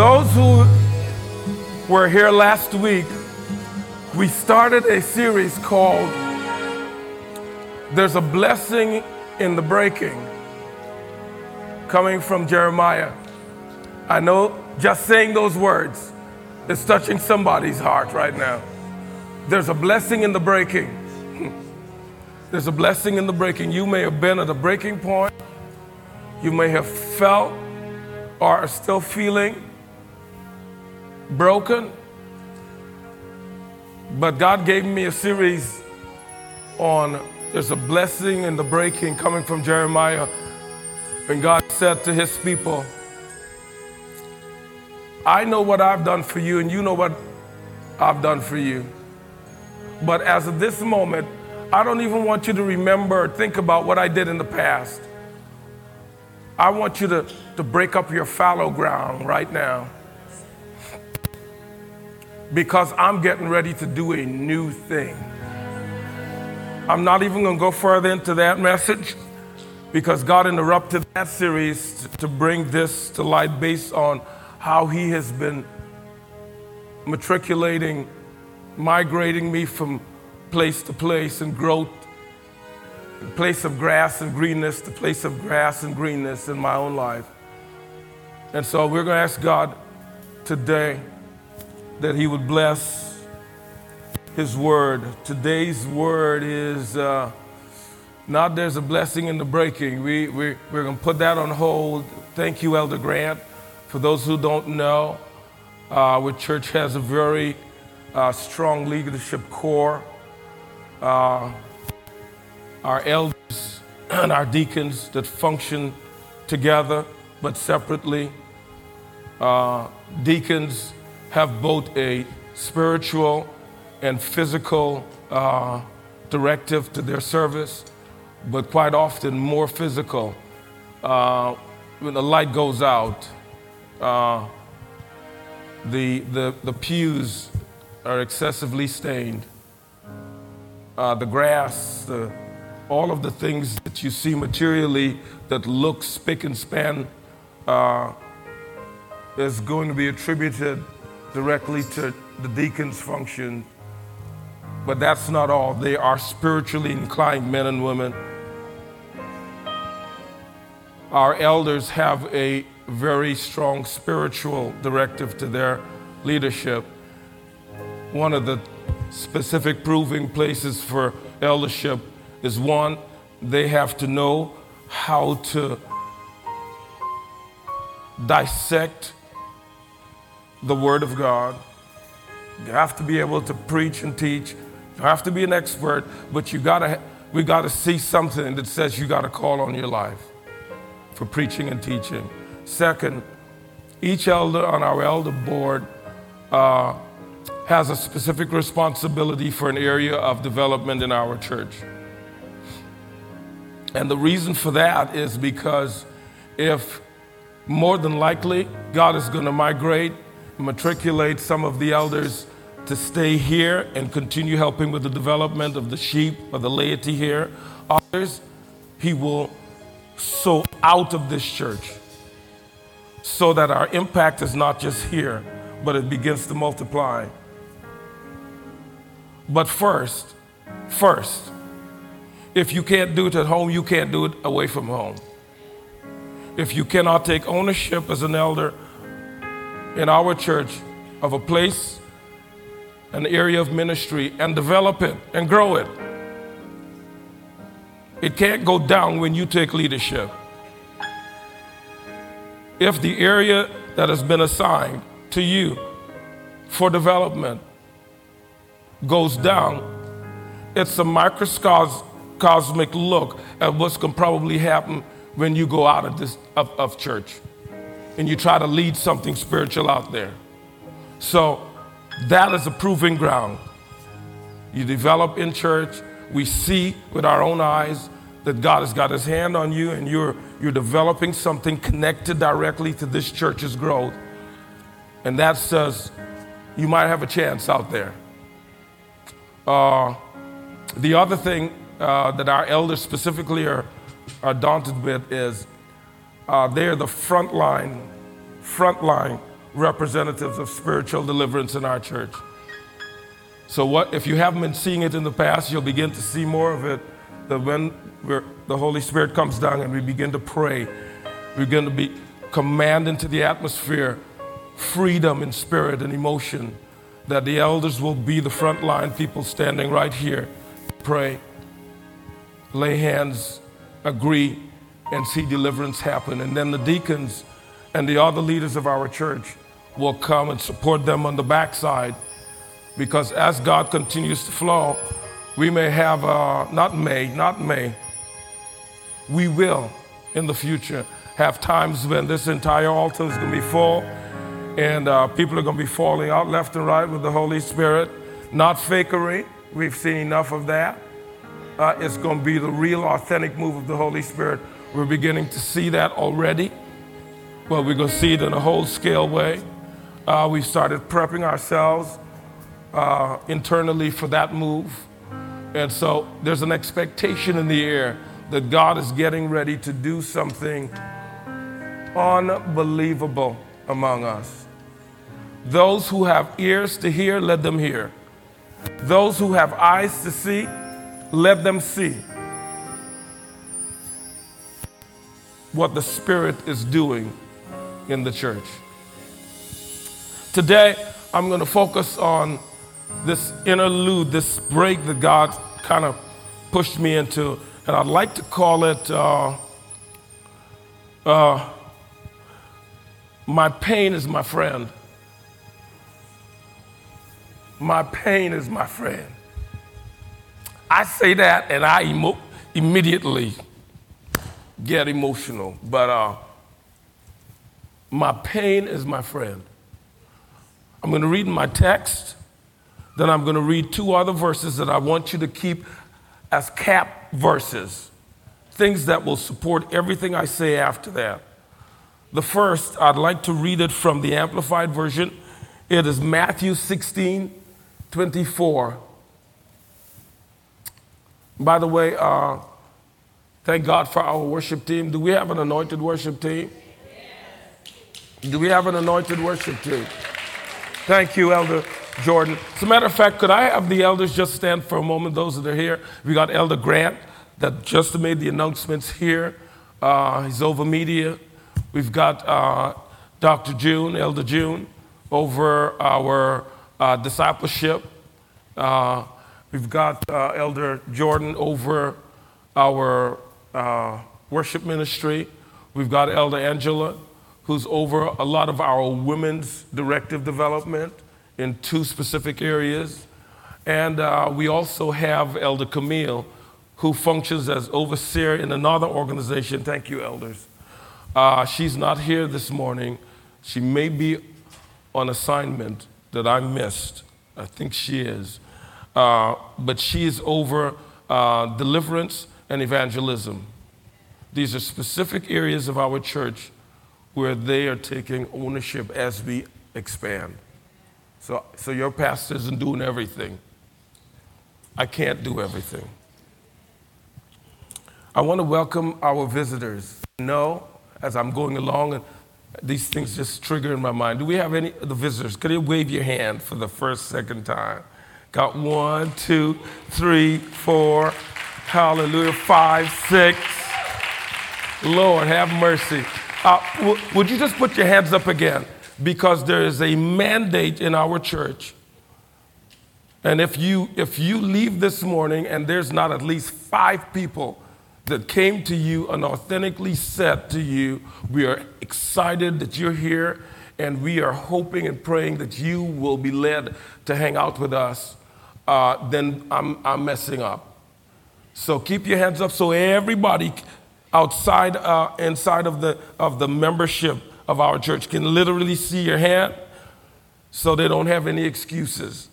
those who were here last week, we started a series called There's a Blessing in the Breaking, coming from Jeremiah. I know just saying those words is touching somebody's heart right now. There's a blessing in the breaking. There's a blessing in the breaking. You may have been at a breaking point. You may have felt or are still feeling broken. But God gave me a series on there's a blessing in the breaking coming from Jeremiah. And God said to his people, I know what I've done for you and you know what I've done for you. But as of this moment, I don't even want you to remember or think about what I did in the past. I want you to break up your fallow ground right now, because I'm getting ready to do a new thing. I'm not even going to go further into that message because God interrupted that series to bring this to light based on how he has been migrating me from place to place and growth, place of grass and greenness to place of grass and greenness in my own life. And so we're going to ask God today that he would bless his word. Today's word is not there's a blessing in the breaking. We're going to put that on hold. Thank you, Elder Grant. For those who don't know, our church has a very strong leadership core. Our elders and our deacons that function together but separately. Deacons have both a spiritual and physical directive to their service, but quite often more physical. When the light goes out, the pews are excessively stained. The grass, all of the things that you see materially that look spick and span is going to be attributed directly to the deacon's function. But that's not all. They are spiritually inclined men and women. Our elders have a very strong spiritual directive to their leadership. One of the specific proving places for eldership is, one, they have to know how to dissect the Word of God. You have to be able to preach and teach. You have to be an expert, but we gotta see something that says you gotta call on your life for preaching and teaching. Second, each elder on our elder board has a specific responsibility for an area of development in our church. And the reason for that is because if more than likely God is going to matriculate some of the elders to stay here and continue helping with the development of the sheep or the laity here, others he will sow out of this church so that our impact is not just here, but it begins to multiply. But first, if you can't do it at home, you can't do it away from home. If you cannot take ownership as an elder in our church of a place, an area of ministry, and develop it and grow it, it can't go down when you take leadership. If the area that has been assigned to you for development goes down, it's a microcosmic look at what's going to probably happen when you go out of this of church and you try to lead something spiritual out there. So that is a proving ground. You develop in church. We see with our own eyes that God has got his hand on you and you're developing something connected directly to this church's growth. And that says you might have a chance out there. The other thing that our elders specifically are daunted with is they're the front line representatives of spiritual deliverance in our church. So what if you haven't been seeing it in the past, you'll begin to see more of it, that when the Holy Spirit comes down and we begin to pray, we're going to be commanding to the atmosphere freedom in spirit and emotion, that the elders will be the frontline people standing right here. Pray, lay hands, agree, and see deliverance happen. And then the deacons and the other leaders of our church will come and support them on the backside, because as God continues to flow, we may have, we will in the future have times when this entire altar is going to be full, and people are going to be falling out left and right with the Holy Spirit. Not fakery, we've seen enough of that. It's going to be the real authentic move of the Holy Spirit. We're beginning to see that already. Well, we're going to see it in a whole scale way. We've started prepping ourselves internally for that move. And so there's an expectation in the air that God is getting ready to do something unbelievable among us. Those who have ears to hear, let them hear. Those who have eyes to see, let them see what the Spirit is doing in the church. Today, I'm going to focus on this interlude, this break that God kind of pushed me into, and I'd like to call it My Pain is My Friend. My pain is my friend. I say that and I immediately get emotional, but my pain is my friend. I'm going to read my text, then I'm going to read two other verses that I want you to keep as cap verses, things that will support everything I say after that. The first, I'd like to read it from the Amplified Version. It is Matthew 16:24. By the way, thank God for our worship team. Do we have an anointed worship team? Yes. Do we have an anointed worship team? Thank you, Elder Jordan. As a matter of fact, could I have the elders just stand for a moment, those that are here? We got Elder Grant that just made the announcements here. He's over media. We've got Dr. June, Elder June, over our discipleship. We've got Elder Jordan over our worship ministry. We've got Elder Angela, who's over a lot of our women's directive development in two specific areas. And we also have Elder Camille, who functions as overseer in another organization. Thank you, elders. She's not here this morning. She may be on assignment that I missed. I think she is. But she is over deliverance and evangelism. These are specific areas of our church where they are taking ownership as we expand. So your pastor isn't doing everything. I can't do everything. I want to welcome our visitors. No, as I'm going along, and these things just trigger in my mind. Do we have any of the visitors? Could you wave your hand for the first, second time? Got 1, 2, 3, 4, hallelujah, 5, 6. Lord, have mercy. Would you just put your hands up again? Because there is a mandate in our church. And if you leave this morning and there's not at least 5 people that came to you and authentically said to you, we are excited that you're here, and we are hoping and praying that you will be led to hang out with us, then I'm messing up. So keep your hands up so everybody outside, inside of the membership of our church can literally see your hand so they don't have any excuses.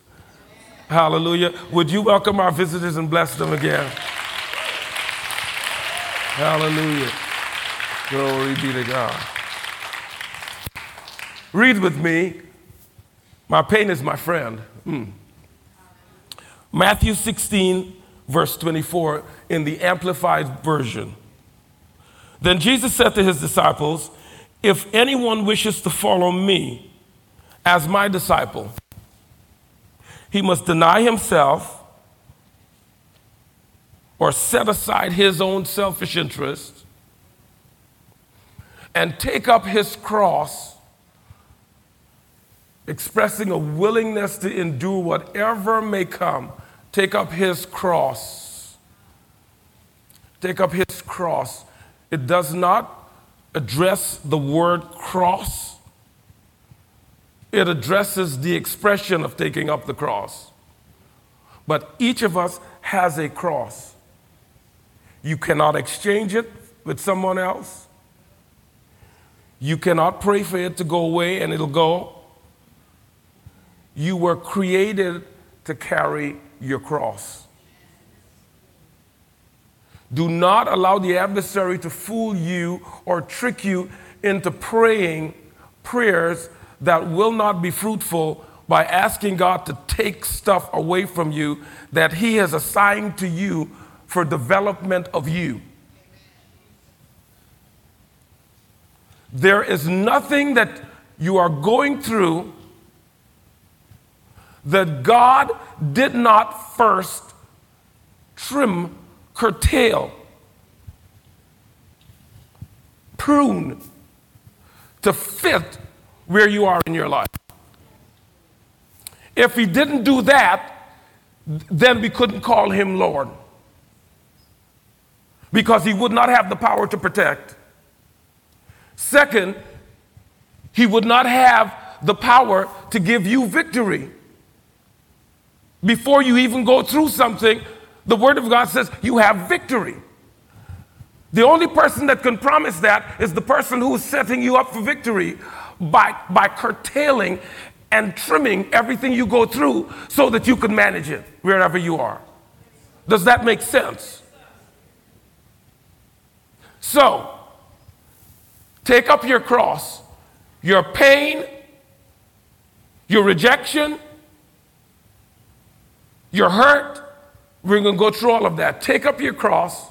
Hallelujah. Would you welcome our visitors and bless them again? Hallelujah. Glory be to God. Read with me, My Pain is My Friend. Matthew 16, verse 24, in the Amplified Version. Then Jesus said to his disciples, if anyone wishes to follow me, as my disciple. He must deny himself or set aside his own selfish interest and take up his cross, expressing a willingness to endure whatever may come. Take up his cross. Take up his cross. It does not address the word cross. It addresses the expression of taking up the cross. But each of us has a cross. You cannot exchange it with someone else. You cannot pray for it to go away and it'll go. You were created to carry your cross. Do not allow the adversary to fool you or trick you into praying prayers that will not be fruitful by asking God to take stuff away from you that he has assigned to you for development of you. There is nothing that you are going through that God did not first trim, curtail, prune to fit where you are in your life. If he didn't do that, then we couldn't call him Lord, because he would not have the power to protect. Second, he would not have the power to give you victory. Before you even go through something, the Word of God says you have victory. The only person that can promise that is the person who is setting you up for victory by curtailing and trimming everything you go through so that you can manage it wherever you are. Does that make sense? So, take up your cross, your pain, your rejection, your hurt. We're going to go through all of that. Take up your cross,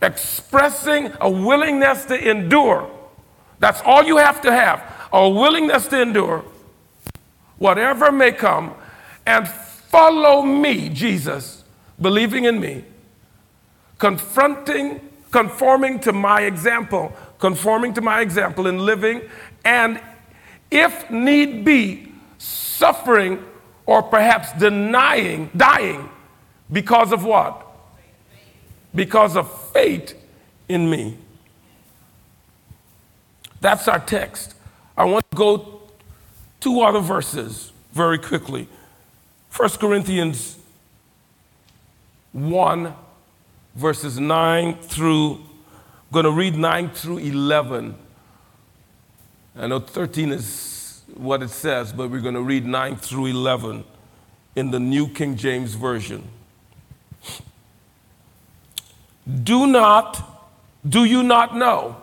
expressing a willingness to endure. That's all you have to have, a willingness to endure whatever may come, and follow me, Jesus, believing in me, conforming to my example, in living, and if need be, suffering or perhaps dying because of what? Because of faith in me. That's our text. I want to go two other verses very quickly. 1 Corinthians 1, verses 9 through, I'm going to read 9 through 11. I know 13 is what it says, but we're going to read 9 through 11 in the New King James Version. Do you not know?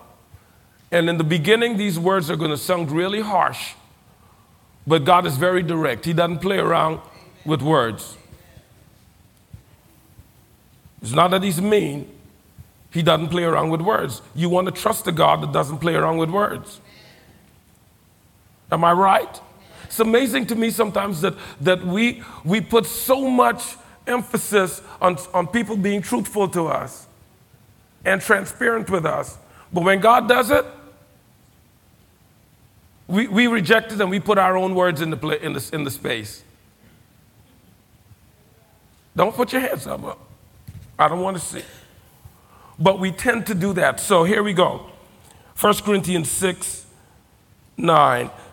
And in the beginning, these words are going to sound really harsh, but God is very direct. He doesn't play around with words. It's not that he's mean. He doesn't play around with words. You want to trust a God that doesn't play around with words. Am I right? It's amazing to me sometimes that we put so much emphasis on people being truthful to us and transparent with us. But when God does it, we reject it and we put our own words in the space. Don't put your hands up. I don't want to see. But we tend to do that. So here we go. 1 Corinthians 6:9.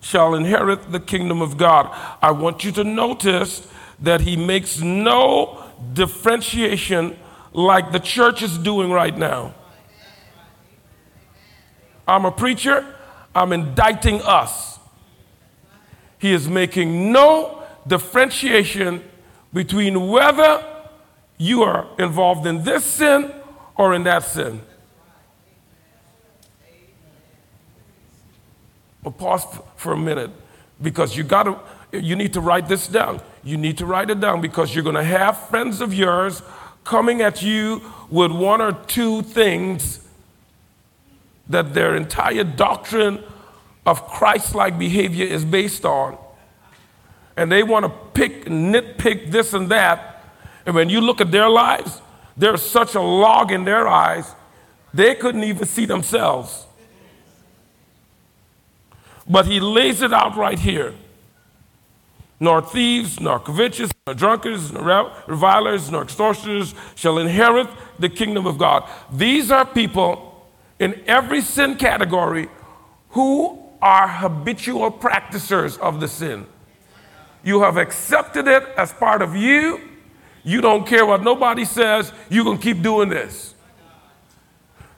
shall inherit the kingdom of God. I want you to notice that he makes no differentiation like the church is doing right now. I'm a preacher. I'm indicting us. He is making no differentiation between whether you are involved in this sin or in that sin. Well, pause for a minute, because you need to write this down. You need to write it down, because you're going to have friends of yours coming at you with one or two things that their entire doctrine of Christ-like behavior is based on. And they want to nitpick this and that. And when you look at their lives, there's such a log in their eyes, they couldn't even see themselves. But he lays it out right here. Nor thieves, nor covetous, nor drunkards, nor revilers, nor extortioners shall inherit the kingdom of God. These are people in every sin category who are habitual practicers of the sin. You have accepted it as part of you. You don't care what nobody says. You're going to keep doing this.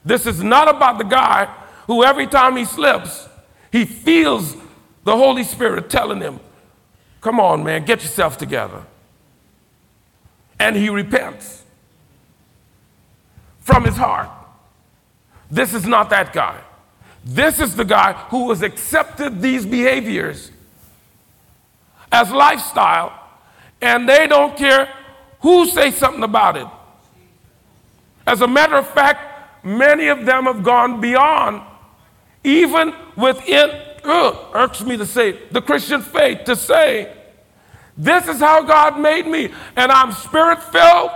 This is not about the guy who every time he slips, he feels the Holy Spirit telling him, come on, man, get yourself together. And he repents from his heart. This is not that guy. This is the guy who has accepted these behaviors as lifestyle, and they don't care who says something about it. As a matter of fact, many of them have gone beyond, even within, irks me to say, the Christian faith, to say, this is how God made me, and I'm spirit-filled,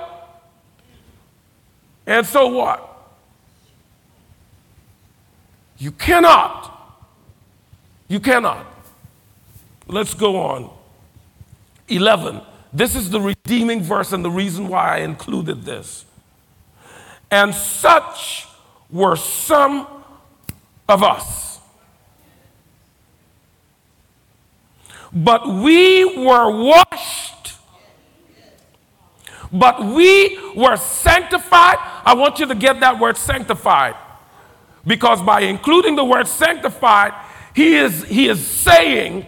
and so what? You cannot. Let's go on. 11. This is the redeeming verse and the reason why I included this. And such were some of us. But we were washed. But we were sanctified. I want you to get that word sanctified. Because by including the word sanctified, he is saying,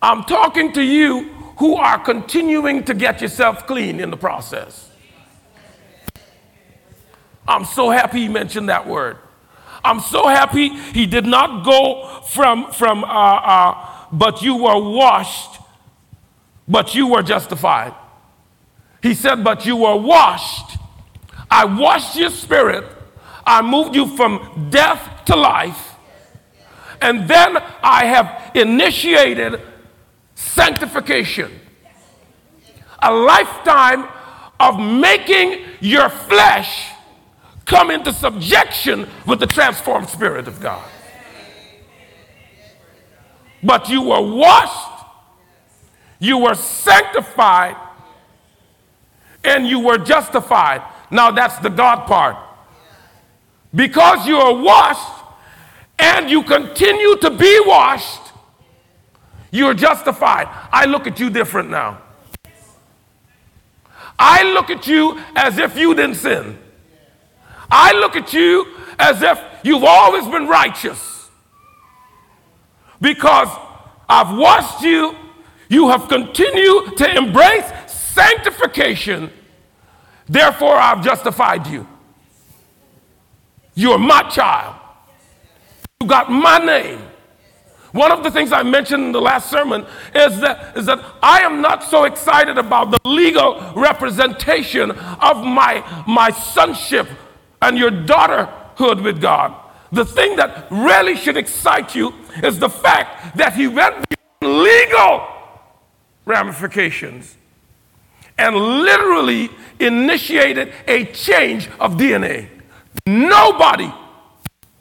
I'm talking to you who are continuing to get yourself clean in the process. I'm so happy he mentioned that word. I'm so happy he did not go from but you were washed, but you were justified. He said, but you were washed. I washed your spirit. I moved you from death to life. And then I have initiated sanctification. A lifetime of making your flesh come into subjection with the transformed Spirit of God. But you were washed, you were sanctified, and you were justified. Now that's the God part. Because you are washed and you continue to be washed, you are justified. I look at you different now. I look at you as if you didn't sin. I look at you as if you've always been righteous. Because I've washed you, you have continued to embrace sanctification. Therefore, I've justified you. You're my child. You got my name. One of the things I mentioned in the last sermon is that I am not so excited about the legal representation of my sonship and your daughterhood with God. The thing that really should excite you is the fact that he went beyond legal ramifications and literally initiated a change of DNA. Nobody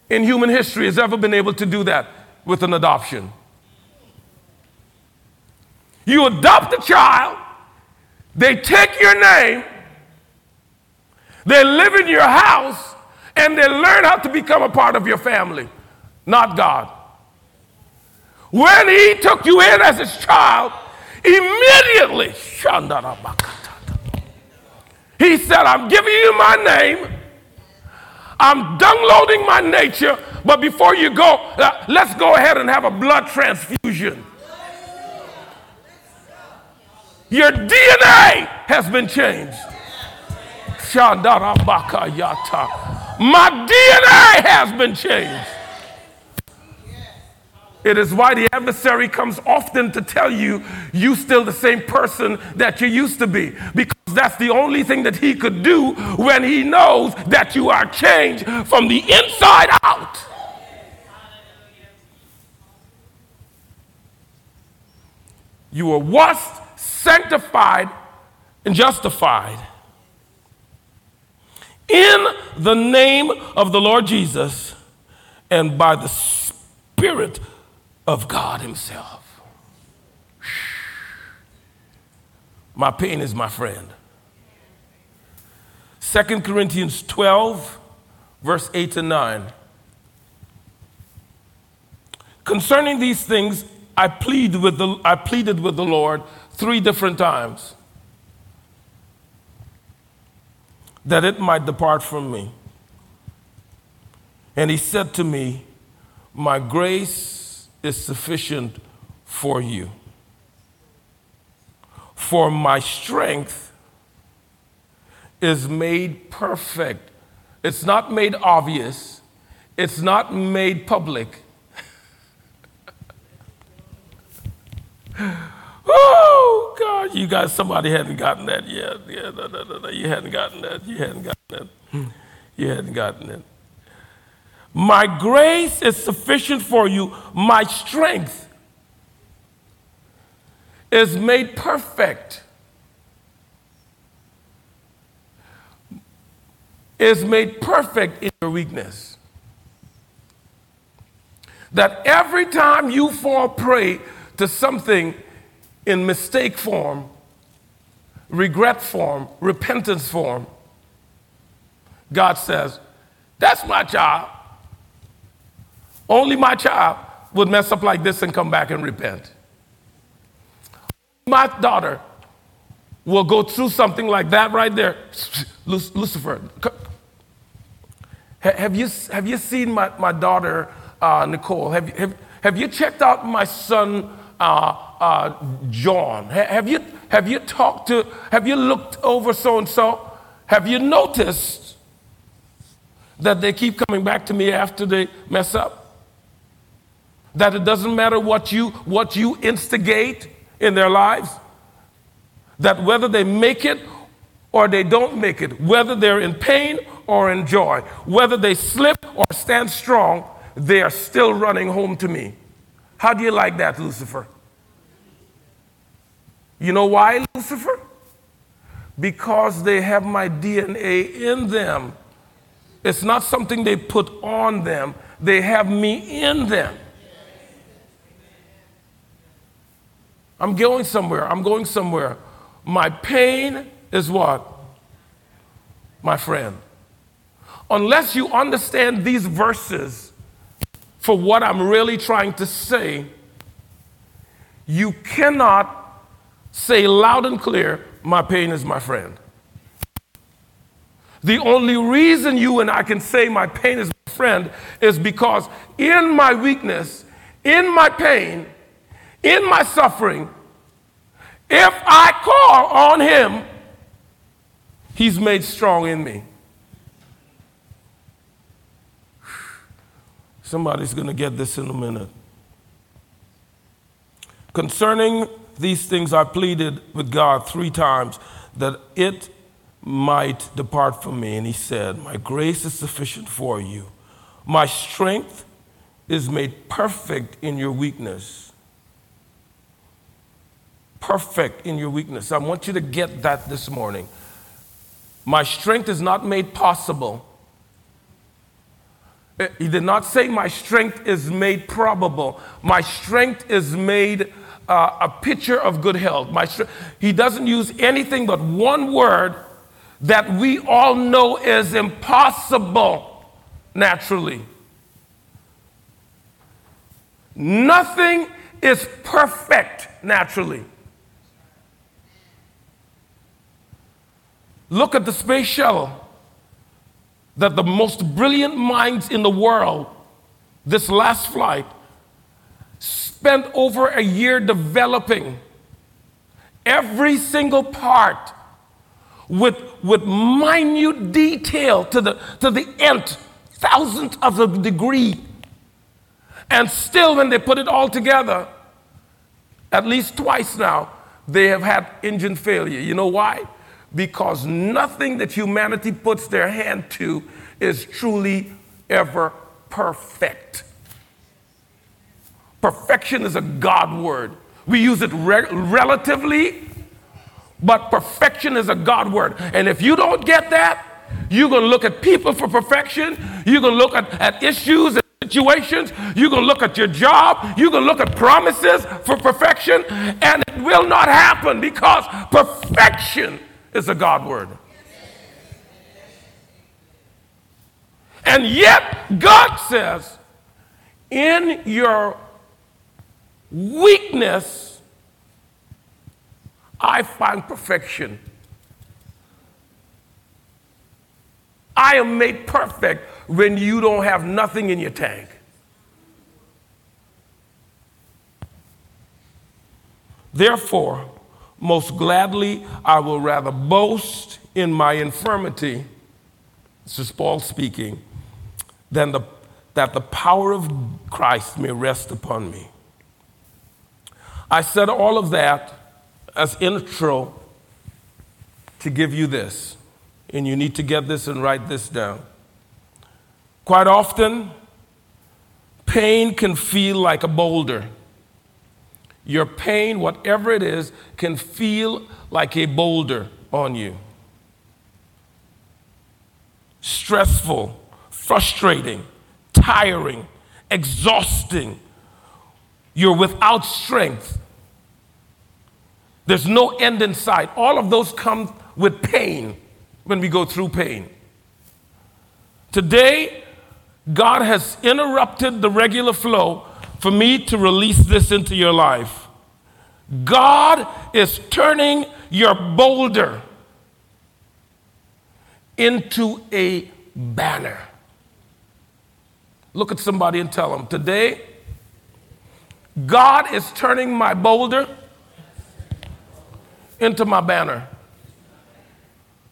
in human history has ever been able to do that with an adoption. You adopt a child, they take your name, they live in your house, and they learn how to become a part of your family, not God. When he took you in as his child, immediately, he said, I'm giving you my name. I'm downloading my nature, but before you go, let's go ahead and have a blood transfusion. Your DNA has been changed. My DNA has been changed. It is why the adversary comes often to tell you, you still the same person that you used to be. Because that's the only thing that he could do when he knows that you are changed from the inside out. You were washed, sanctified, and justified in the name of the Lord Jesus and by the Spirit of God himself. My pain is my friend. 2 Corinthians 12, verse 8 to 9. Concerning these things, I pleaded with the Lord three different times that it might depart from me. And he said to me, my grace is sufficient for you, for my strength is made perfect. It's not made obvious. It's not made public. Oh, God, you guys, somebody hadn't gotten that yet. Yeah, no, You hadn't gotten it. My grace is sufficient for you. My strength is made perfect. Is made perfect in your weakness. That every time you fall prey to something in mistake form, regret form, repentance form, God says, that's my child. Only my child would mess up like this and come back and repent. My daughter will go through something like that right there. Lucifer, have you seen my daughter, Nicole? Have you checked out my son, John? Have you looked over so-and-so? Have you noticed that they keep coming back to me after they mess up? That it doesn't matter what you instigate in their lives? That whether they make it or they don't make it, whether they're in pain or in joy, whether they slip or stand strong, they are still running home to me. How do you like that, Lucifer? You know why, Lucifer? Because they have my DNA in them. It's not something they put on them. They have me in them. I'm going somewhere. My pain is what? My friend. Unless you understand these verses for what I'm really trying to say, you cannot say loud and clear, my pain is my friend. The only reason you and I can say my pain is my friend is because in my weakness, in my pain, in my suffering, if I call on him, he's made strong in me. Somebody's going to get this in a minute. Concerning these things, I pleaded with God three times that it might depart from me. And he said, my grace is sufficient for you. My strength is made perfect in your weakness. Perfect in your weakness. I want you to get that this morning. My strength is not made possible. He did not say my strength is made probable. My strength is made a picture of good health. He doesn't use anything but one word that we all know is impossible naturally. Nothing is perfect naturally. Look at the space shuttle that the most brilliant minds in the world, this last flight, spent over a year developing every single part with minute detail to the nth, thousandth of a degree. And still, when they put it all together, at least twice now, they have had engine failure. You know why? Because nothing that humanity puts their hand to is truly ever perfect. Perfection is a God word. We use it relatively, but perfection is a God word. And if you don't get that, you're going to look at people for perfection. You're going to look at issues and situations. You're going to look at your job. You're going to look at promises for perfection. And it will not happen because perfection is a God word. And yet God says, in your weakness, I find perfection. I am made perfect when you don't have nothing in your tank. Therefore, most gladly, I will rather boast in my infirmity, this is Paul speaking, than that the power of Christ may rest upon me. I said all of that as intro to give you this, and you need to get this and write this down. Quite often, pain can feel like a boulder. Your pain, whatever it is, can feel like a boulder on you. Stressful, frustrating, tiring, exhausting. You're without strength. There's no end in sight. All of those come with pain when we go through pain. Today, God has interrupted the regular flow for me to release this into your life. God is turning your boulder into a banner. Look at somebody and tell them, today, God is turning my boulder into my banner.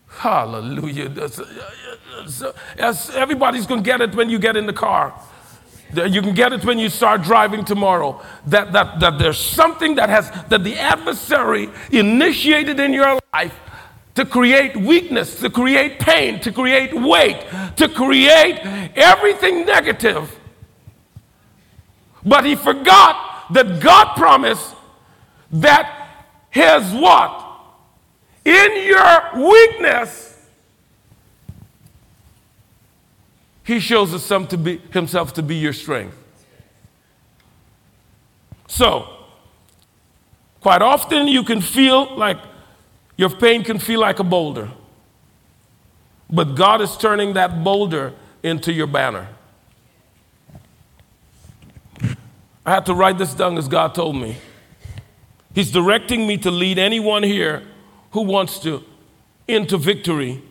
Hallelujah. Everybody's going to get it when you get in the car. You can get it when you start driving tomorrow. That there's something that the adversary initiated in your life to create weakness, to create pain, to create weight, to create everything negative. But he forgot that God promised that his what? In your weakness, he shows himself to be your strength. So, quite often your pain can feel like a boulder. But God is turning that boulder into your banner. I had to write this down as God told me. He's directing me to lead anyone here who wants to into victory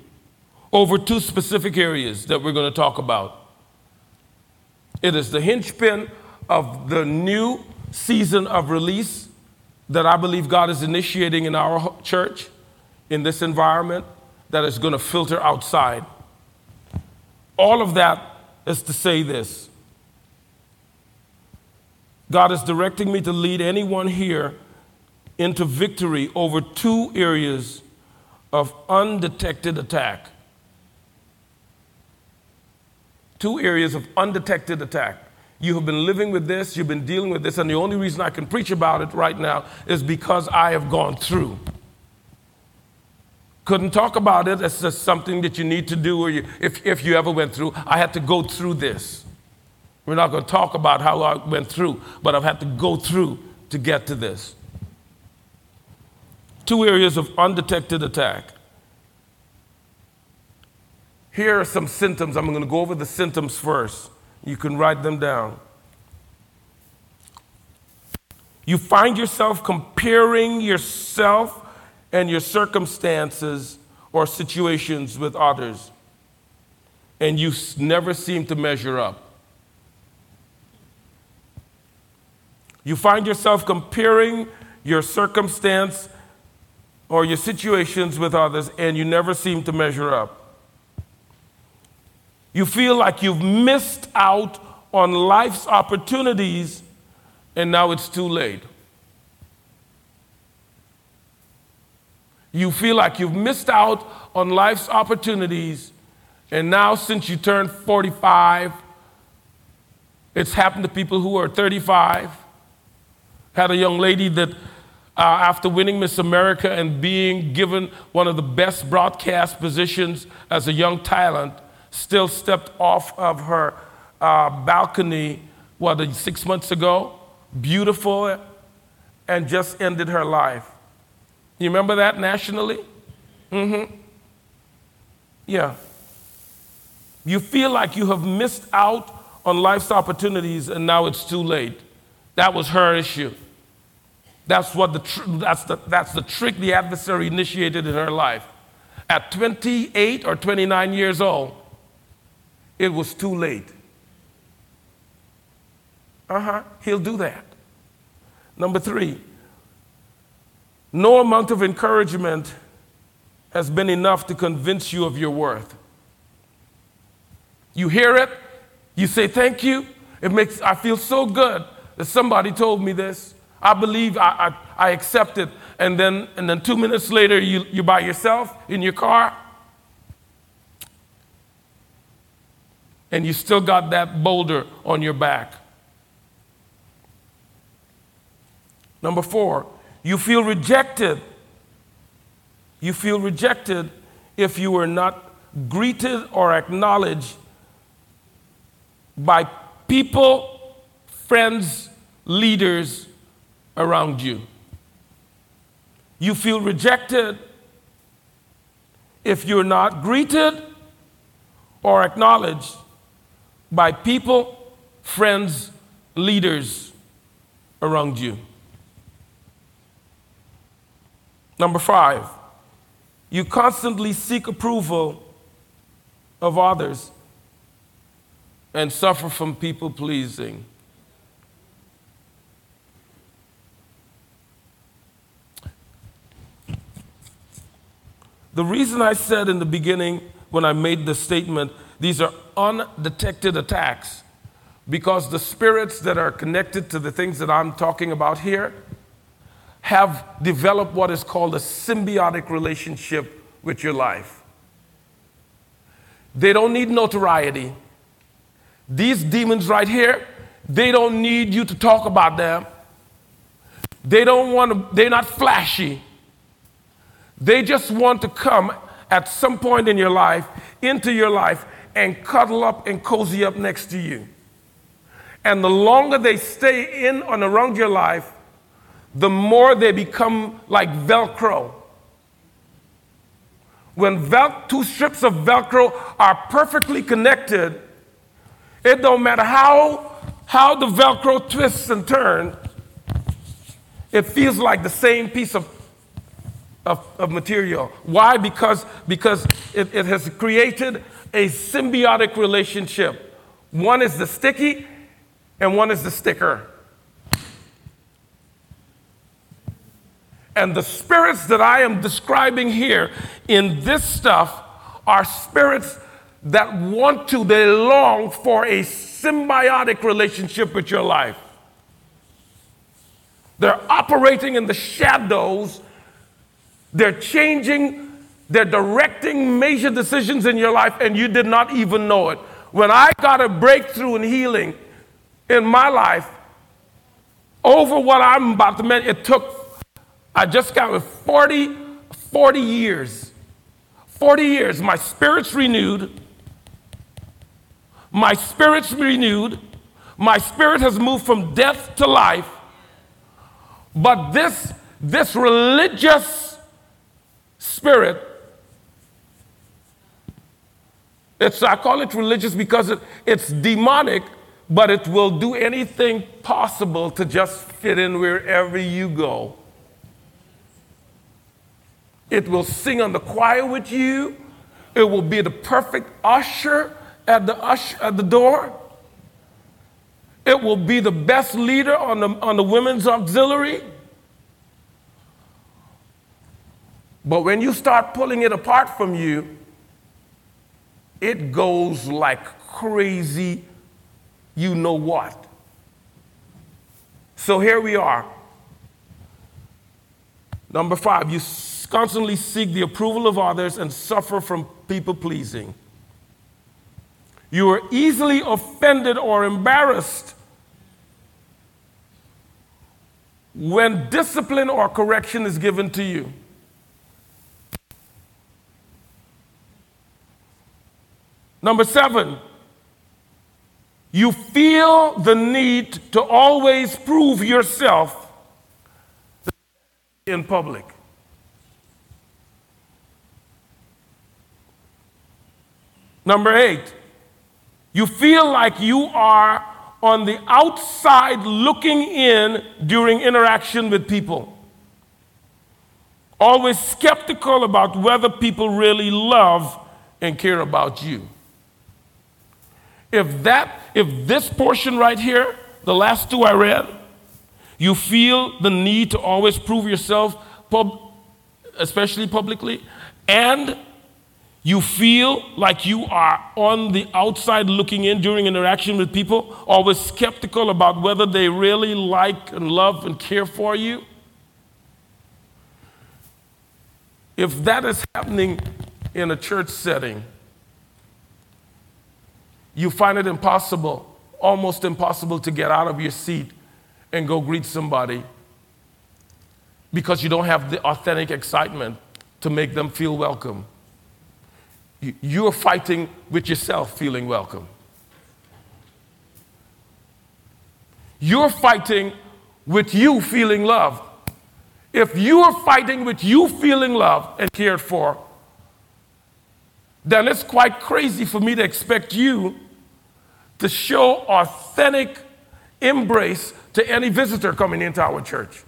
over two specific areas that we're going to talk about. It is the hinge pin of the new season of release that I believe God is initiating in our church, in this environment, that is going to filter outside. All of that is to say this. God is directing me to lead anyone here into victory over two areas of undetected attack. Two areas of undetected attack. You have been living with this, you've been dealing with this, and the only reason I can preach about it right now is because I have gone through. Couldn't talk about it, it's just something that you need to do or if you ever went through. I had to go through this. We're not going to talk about how I went through, but I've had to go through to get to this. Two areas of undetected attack. Here are some symptoms. I'm going to go over the symptoms first. You can write them down. You find yourself comparing yourself and your circumstances or situations with others, and you never seem to measure up. You find yourself comparing your circumstance or your situations with others, and you never seem to measure up. You feel like you've missed out on life's opportunities, and now it's too late. You feel like you've missed out on life's opportunities, and now since you turned 45, it's happened to people who are 35. Had a young lady that after winning Miss America and being given one of the best broadcast positions as a young talent, still stepped off of her balcony, 6 months ago? Beautiful, and just ended her life. You remember that nationally? Mm-hmm. Yeah. You feel like you have missed out on life's opportunities, and now it's too late. That was her issue. That's the trick the adversary initiated in her life. At 28 or 29 years old, it was too late. He'll do that. Number three, no amount of encouragement has been enough to convince you of your worth. You hear it, you say thank you. I feel so good that somebody told me this. I believe I accept it. And then 2 minutes later, you're by yourself in your car. And you still got that boulder on your back. Number four, you feel rejected. You feel rejected if you were not greeted or acknowledged by people, friends, leaders around you. You feel rejected if you're not greeted or acknowledged by people, friends, leaders around you. Number five, you constantly seek approval of others and suffer from people pleasing. The reason I said in the beginning when I made the statement, these are undetected attacks, because the spirits that are connected to the things that I'm talking about here have developed what is called a symbiotic relationship with your life. They don't need notoriety. These demons right here, they don't need you to talk about them. They're not flashy. They just want to come at some point in your life, into your life, and cuddle up and cozy up next to you. And the longer they stay in and around your life, the more they become like Velcro. When two strips of Velcro are perfectly connected, it don't matter how the Velcro twists and turns, it feels like the same piece of material. Why? Because it has created a symbiotic relationship. One is the sticky and one is the sticker. And the spirits that I am describing here in this stuff are spirits that they long for a symbiotic relationship with your life. They're operating in the shadows. They're changing, they're directing major decisions in your life, and you did not even know it. When I got a breakthrough in healing in my life, over what I'm about to mention, it took, I just counted 40 years. 40 years, my spirit's renewed. My spirit's renewed. My spirit has moved from death to life. But this religious spirit, I call it religious because it's demonic, but it will do anything possible to just fit in wherever you go. It will sing on the choir with you. It will be the perfect usher at the door. It will be the best leader on the women's auxiliary. But when you start pulling it apart from you, it goes like crazy you know what. So here we are. Number 5, you constantly seek the approval of others and suffer from people pleasing. You are easily offended or embarrassed when discipline or correction is given to you. Number 7, you feel the need to always prove yourself in public. Number 8, you feel like you are on the outside looking in during interaction with people. Always skeptical about whether people really love and care about you. If this portion right here, the last two I read, you feel the need to always prove yourself, especially publicly, and you feel like you are on the outside looking in during interaction with people, always skeptical about whether they really like and love and care for you. If that is happening in a church setting, you find it impossible, almost impossible, to get out of your seat and go greet somebody because you don't have the authentic excitement to make them feel welcome. You're fighting with yourself feeling welcome. You're fighting with you feeling loved. If you are fighting with you feeling loved and cared for, then it's quite crazy for me to expect you to show authentic embrace to any visitor coming into our church.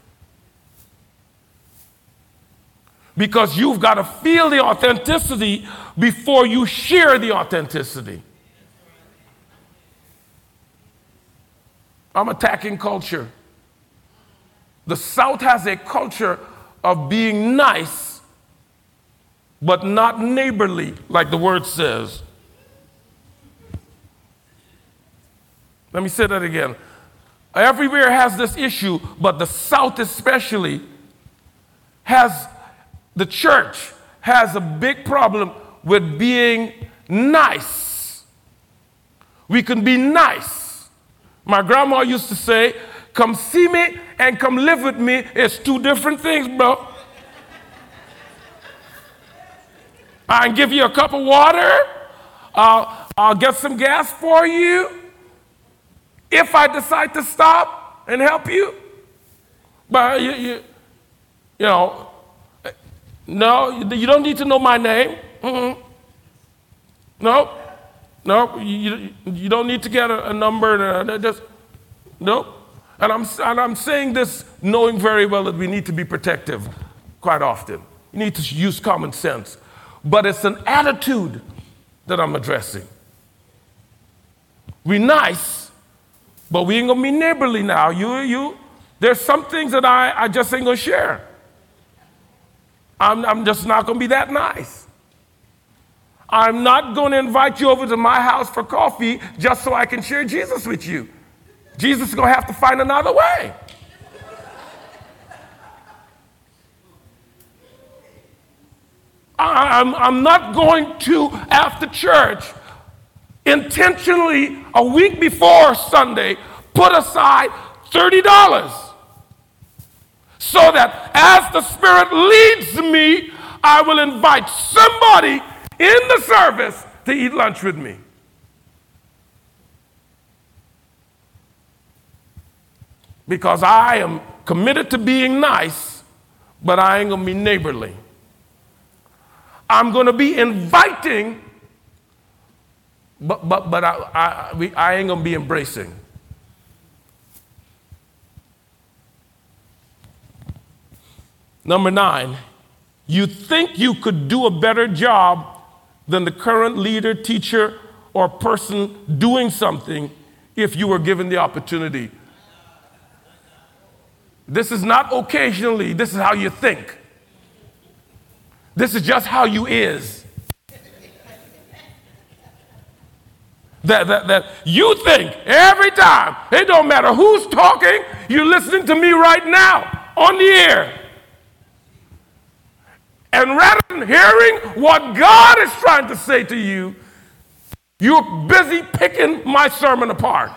Because you've got to feel the authenticity before you share the authenticity. I'm attacking culture. The South has a culture of being nice, but not neighborly, like the word says. Let me say that again. Everywhere has this issue, but the South especially has, the church has a big problem with being nice. We can be nice. My grandma used to say, come see me and come live with me. It's two different things, bro. I'll give you a cup of water. I'll get some gas for you, if I decide to stop and help you. But no, you don't need to know my name. Mm-hmm. No, you don't need to get a number. Nope. And I'm saying this knowing very well that we need to be protective quite often. You need to use common sense. But it's an attitude that I'm addressing. We're nice, but we ain't gonna be neighborly now. There's some things that I just ain't gonna share. I'm just not gonna be that nice. I'm not gonna invite you over to my house for coffee just so I can share Jesus with you. Jesus is gonna have to find another way. I'm not going to, after church, intentionally, a week before Sunday, put aside $30 so that as the Spirit leads me, I will invite somebody in the service to eat lunch with me. Because I am committed to being nice, but I ain't going to be neighborly. I'm going to be inviting, But I ain't gonna be embracing. Number 9, you think you could do a better job than the current leader, teacher, or person doing something if you were given the opportunity. This is not occasionally, this is how you think. This is just how you is. That you think every time, it don't matter who's talking, you're listening to me right now on the air. And rather than hearing what God is trying to say to you, you're busy picking my sermon apart.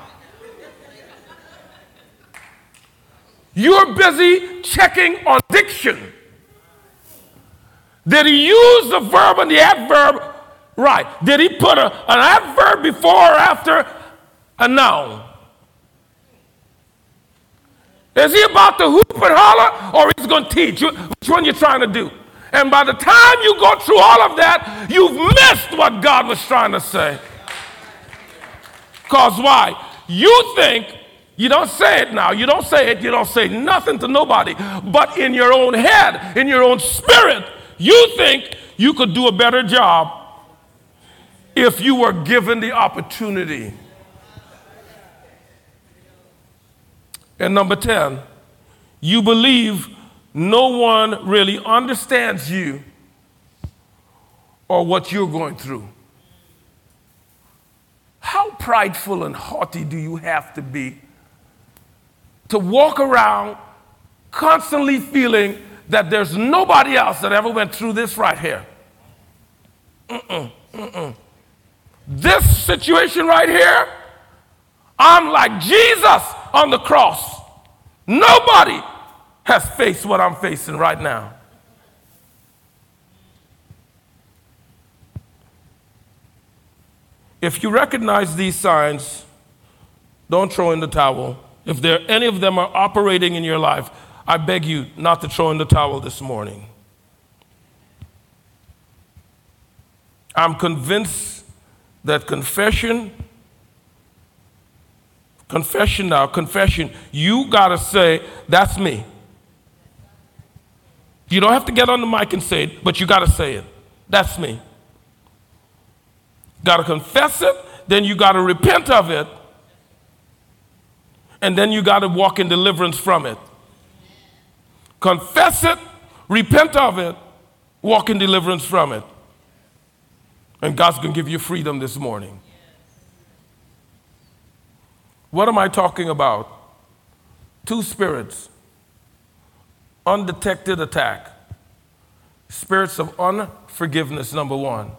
You're busy checking on diction. Did he use the verb and the adverb right? Did he put an adverb before or after a noun? Is he about to hoop and holler, or he's going to teach you which one you're trying to do? And by the time you go through all of that, you've missed what God was trying to say. Because why? You think, you don't say it now, you don't say it, you don't say nothing to nobody. But in your own head, in your own spirit, you think you could do a better job if you were given the opportunity. And number 10, you believe no one really understands you or what you're going through. How prideful and haughty do you have to be to walk around constantly feeling that there's nobody else that ever went through this right here? This situation right here, I'm like Jesus on the cross. Nobody has faced what I'm facing right now. If you recognize these signs, don't throw in the towel. If there any of them are operating in your life, I beg you not to throw in the towel this morning. I'm convinced that confession, you gotta say, that's me. You don't have to get on the mic and say it, but you got to say it. That's me. Got to confess it, then you got to repent of it, and then you got to walk in deliverance from it. Confess it, repent of it, walk in deliverance from it. And God's going to give you freedom this morning. What am I talking about? Two spirits. Undetected attack. Spirits of unforgiveness, number one.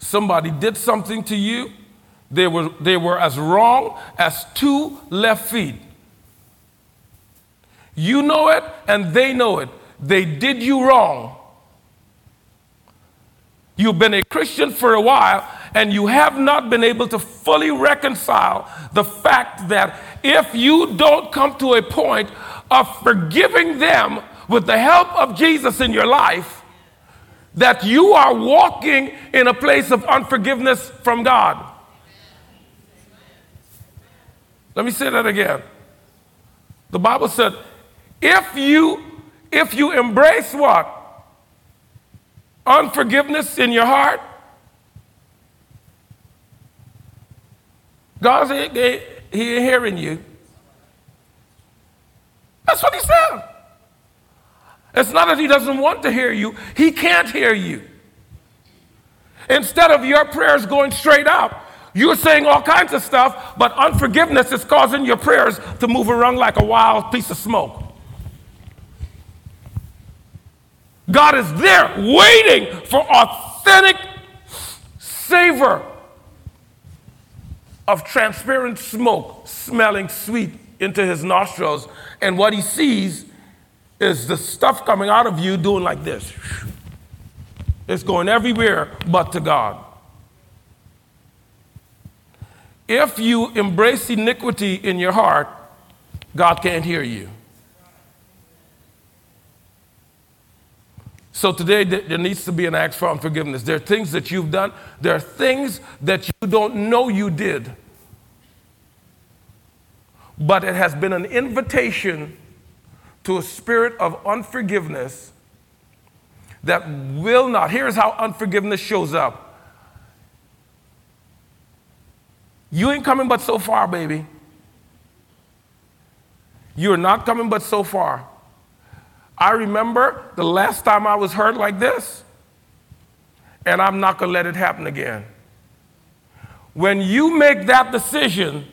Somebody did something to you. They were as wrong as two left feet. You know it and they know it. They did you wrong. You've been a Christian for a while and you have not been able to fully reconcile the fact that if you don't come to a point of forgiving them with the help of Jesus in your life, that you are walking in a place of unforgiveness from God. Let me say that again. The Bible said, if you embrace what? Unforgiveness in your heart, God's ain't hearing you. That's what he said. It's not that he doesn't want to hear you. He can't hear you. Instead of your prayers going straight up, you're saying all kinds of stuff, but unforgiveness is causing your prayers to move around like a wild piece of smoke. God is there waiting for authentic savor of transparent smoke smelling sweet into his nostrils, and what he sees is the stuff coming out of you doing like this. It's going everywhere but to God. If you embrace iniquity in your heart, God can't hear you. So today there needs to be an act for unforgiveness. There are things that you've done. There are things that you don't know you did. But it has been an invitation to a spirit of unforgiveness that will not. Here's how unforgiveness shows up. You ain't coming but so far, baby. You're not coming but so far. I remember the last time I was hurt like this, and I'm not going to let it happen again. When you make that decision,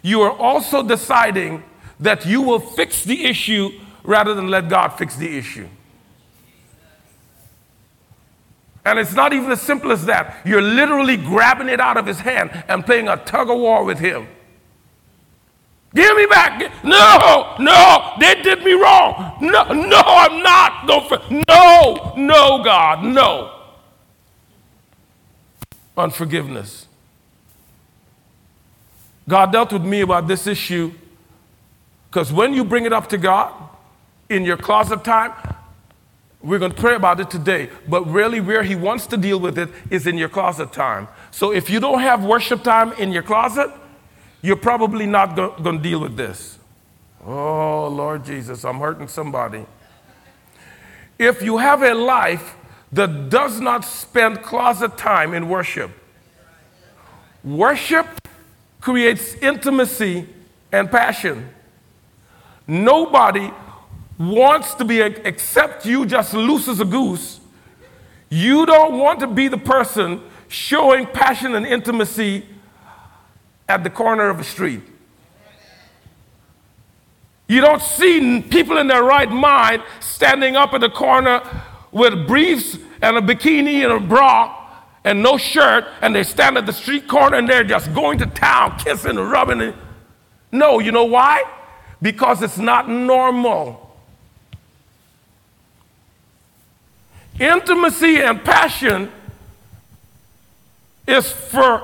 you are also deciding that you will fix the issue rather than let God fix the issue. And it's not even as simple as that. You're literally grabbing it out of his hand and playing a tug-of-war with him. Give me back. No, they did me wrong. No, I'm not. No, God, no. Unforgiveness. God dealt with me about this issue because when you bring it up to God in your closet time, we're going to pray about it today, but really where he wants to deal with it is in your closet time. So if you don't have worship time in your closet, you're probably not going to deal with this. Oh, Lord Jesus, I'm hurting somebody. If you have a life that does not spend closet time in worship, worship creates intimacy and passion. Nobody wants to be, except you just loose as a goose. You don't want to be the person showing passion and intimacy at the corner of a street. You don't see people in their right mind standing up at the corner with briefs and a bikini and a bra and no shirt, and they stand at the street corner and they're just going to town, kissing and rubbing it. No, you know why? Because it's not normal. Intimacy and passion is for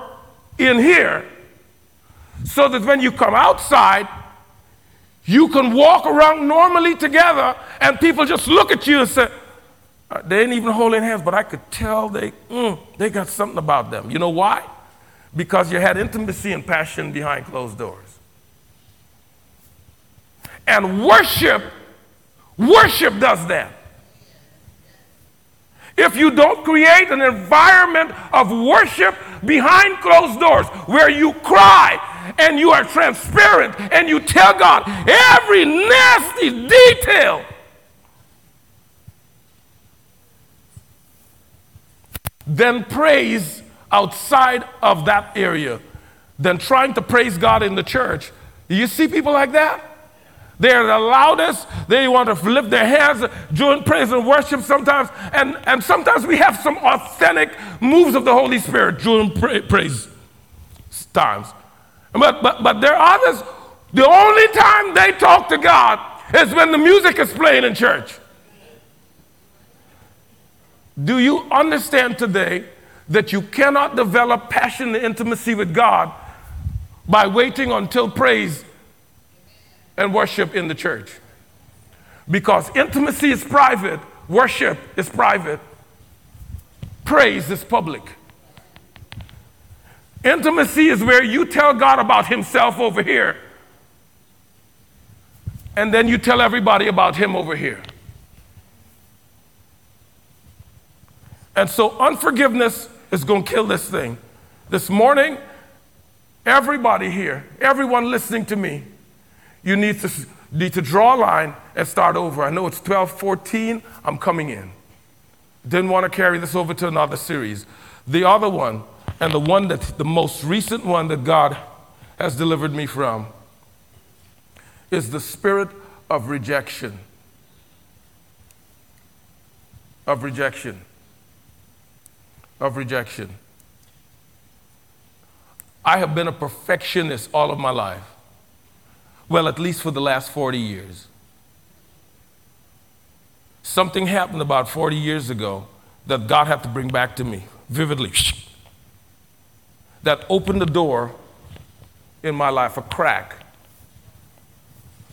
in here, so that when you come outside, you can walk around normally together and people just look at you and say, they ain't even holding hands, but I could tell they got something about them. You know why? Because you had intimacy and passion behind closed doors. And worship does that. If you don't create an environment of worship behind closed doors where you cry and you are transparent and you tell God every nasty detail, then praise outside of that area, then trying to praise God in the church. You see people like that? They're the loudest. They want to lift their hands during praise and worship sometimes. And sometimes we have some authentic moves of the Holy Spirit during praise times. But there are others, the only time they talk to God is when the music is playing in church. Do you understand today that you cannot develop passion and intimacy with God by waiting until praise and worship in the church? Because intimacy is private, worship is private, praise is public. Intimacy is where you tell God about himself over here, and then you tell everybody about him over here. And so unforgiveness is going to kill this thing. This morning, everybody here, everyone listening to me, you need to draw a line and start over. I know it's 12:14. I'm coming in. Didn't want to carry this over to another series. The other one, and the one that's the most recent one that God has delivered me from, is the spirit of rejection. I have been a perfectionist all of my life. Well, at least for the last 40 years. Something happened about 40 years ago that God had to bring back to me vividly. That opened the door in my life, a crack.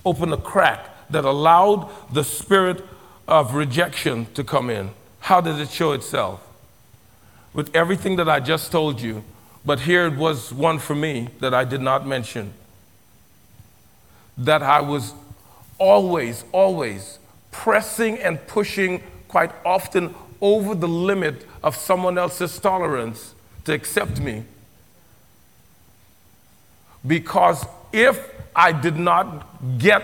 Opened a crack that allowed the spirit of rejection to come in. How did it show itself? With everything that I just told you, but here it was one for me that I did not mention. That I was always pressing and pushing, quite often over the limit of someone else's tolerance to accept me. Because if I did not get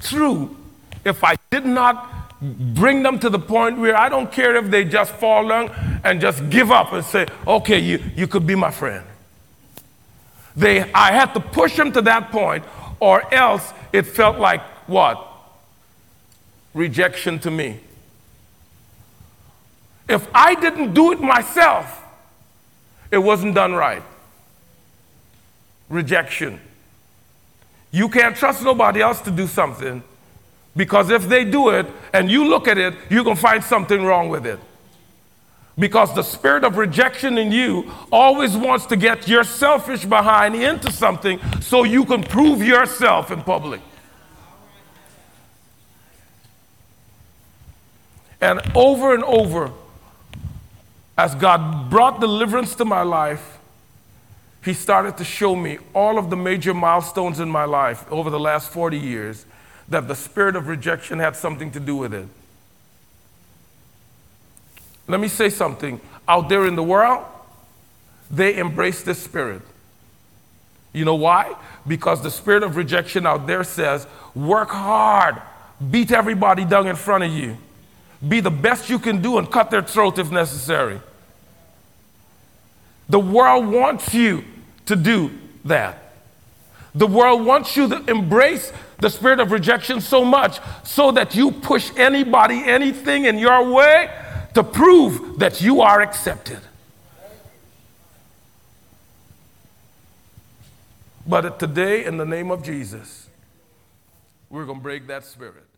through, if I did not bring them to the point where I don't care if they just fall down and just give up and say, okay, you could be my friend. I had to push them to that point, or else it felt like what? Rejection to me. If I didn't do it myself, it wasn't done right. Rejection. You can't trust nobody else to do something, because if they do it and you look at it, you're going to find something wrong with it. Because the spirit of rejection in you always wants to get your selfish behind into something so you can prove yourself in public. And over, as God brought deliverance to my life, He started to show me all of the major milestones in my life over the last 40 years that the spirit of rejection had something to do with it. Let me say something. Out there in the world, they embrace this spirit. You know why? Because the spirit of rejection out there says, work hard, beat everybody down in front of you, be the best you can do and cut their throat if necessary. The world wants you to do that. The world wants you to embrace the spirit of rejection so much so that you push anybody, anything in your way to prove that you are accepted. But today, in the name of Jesus, we're going to break that spirit.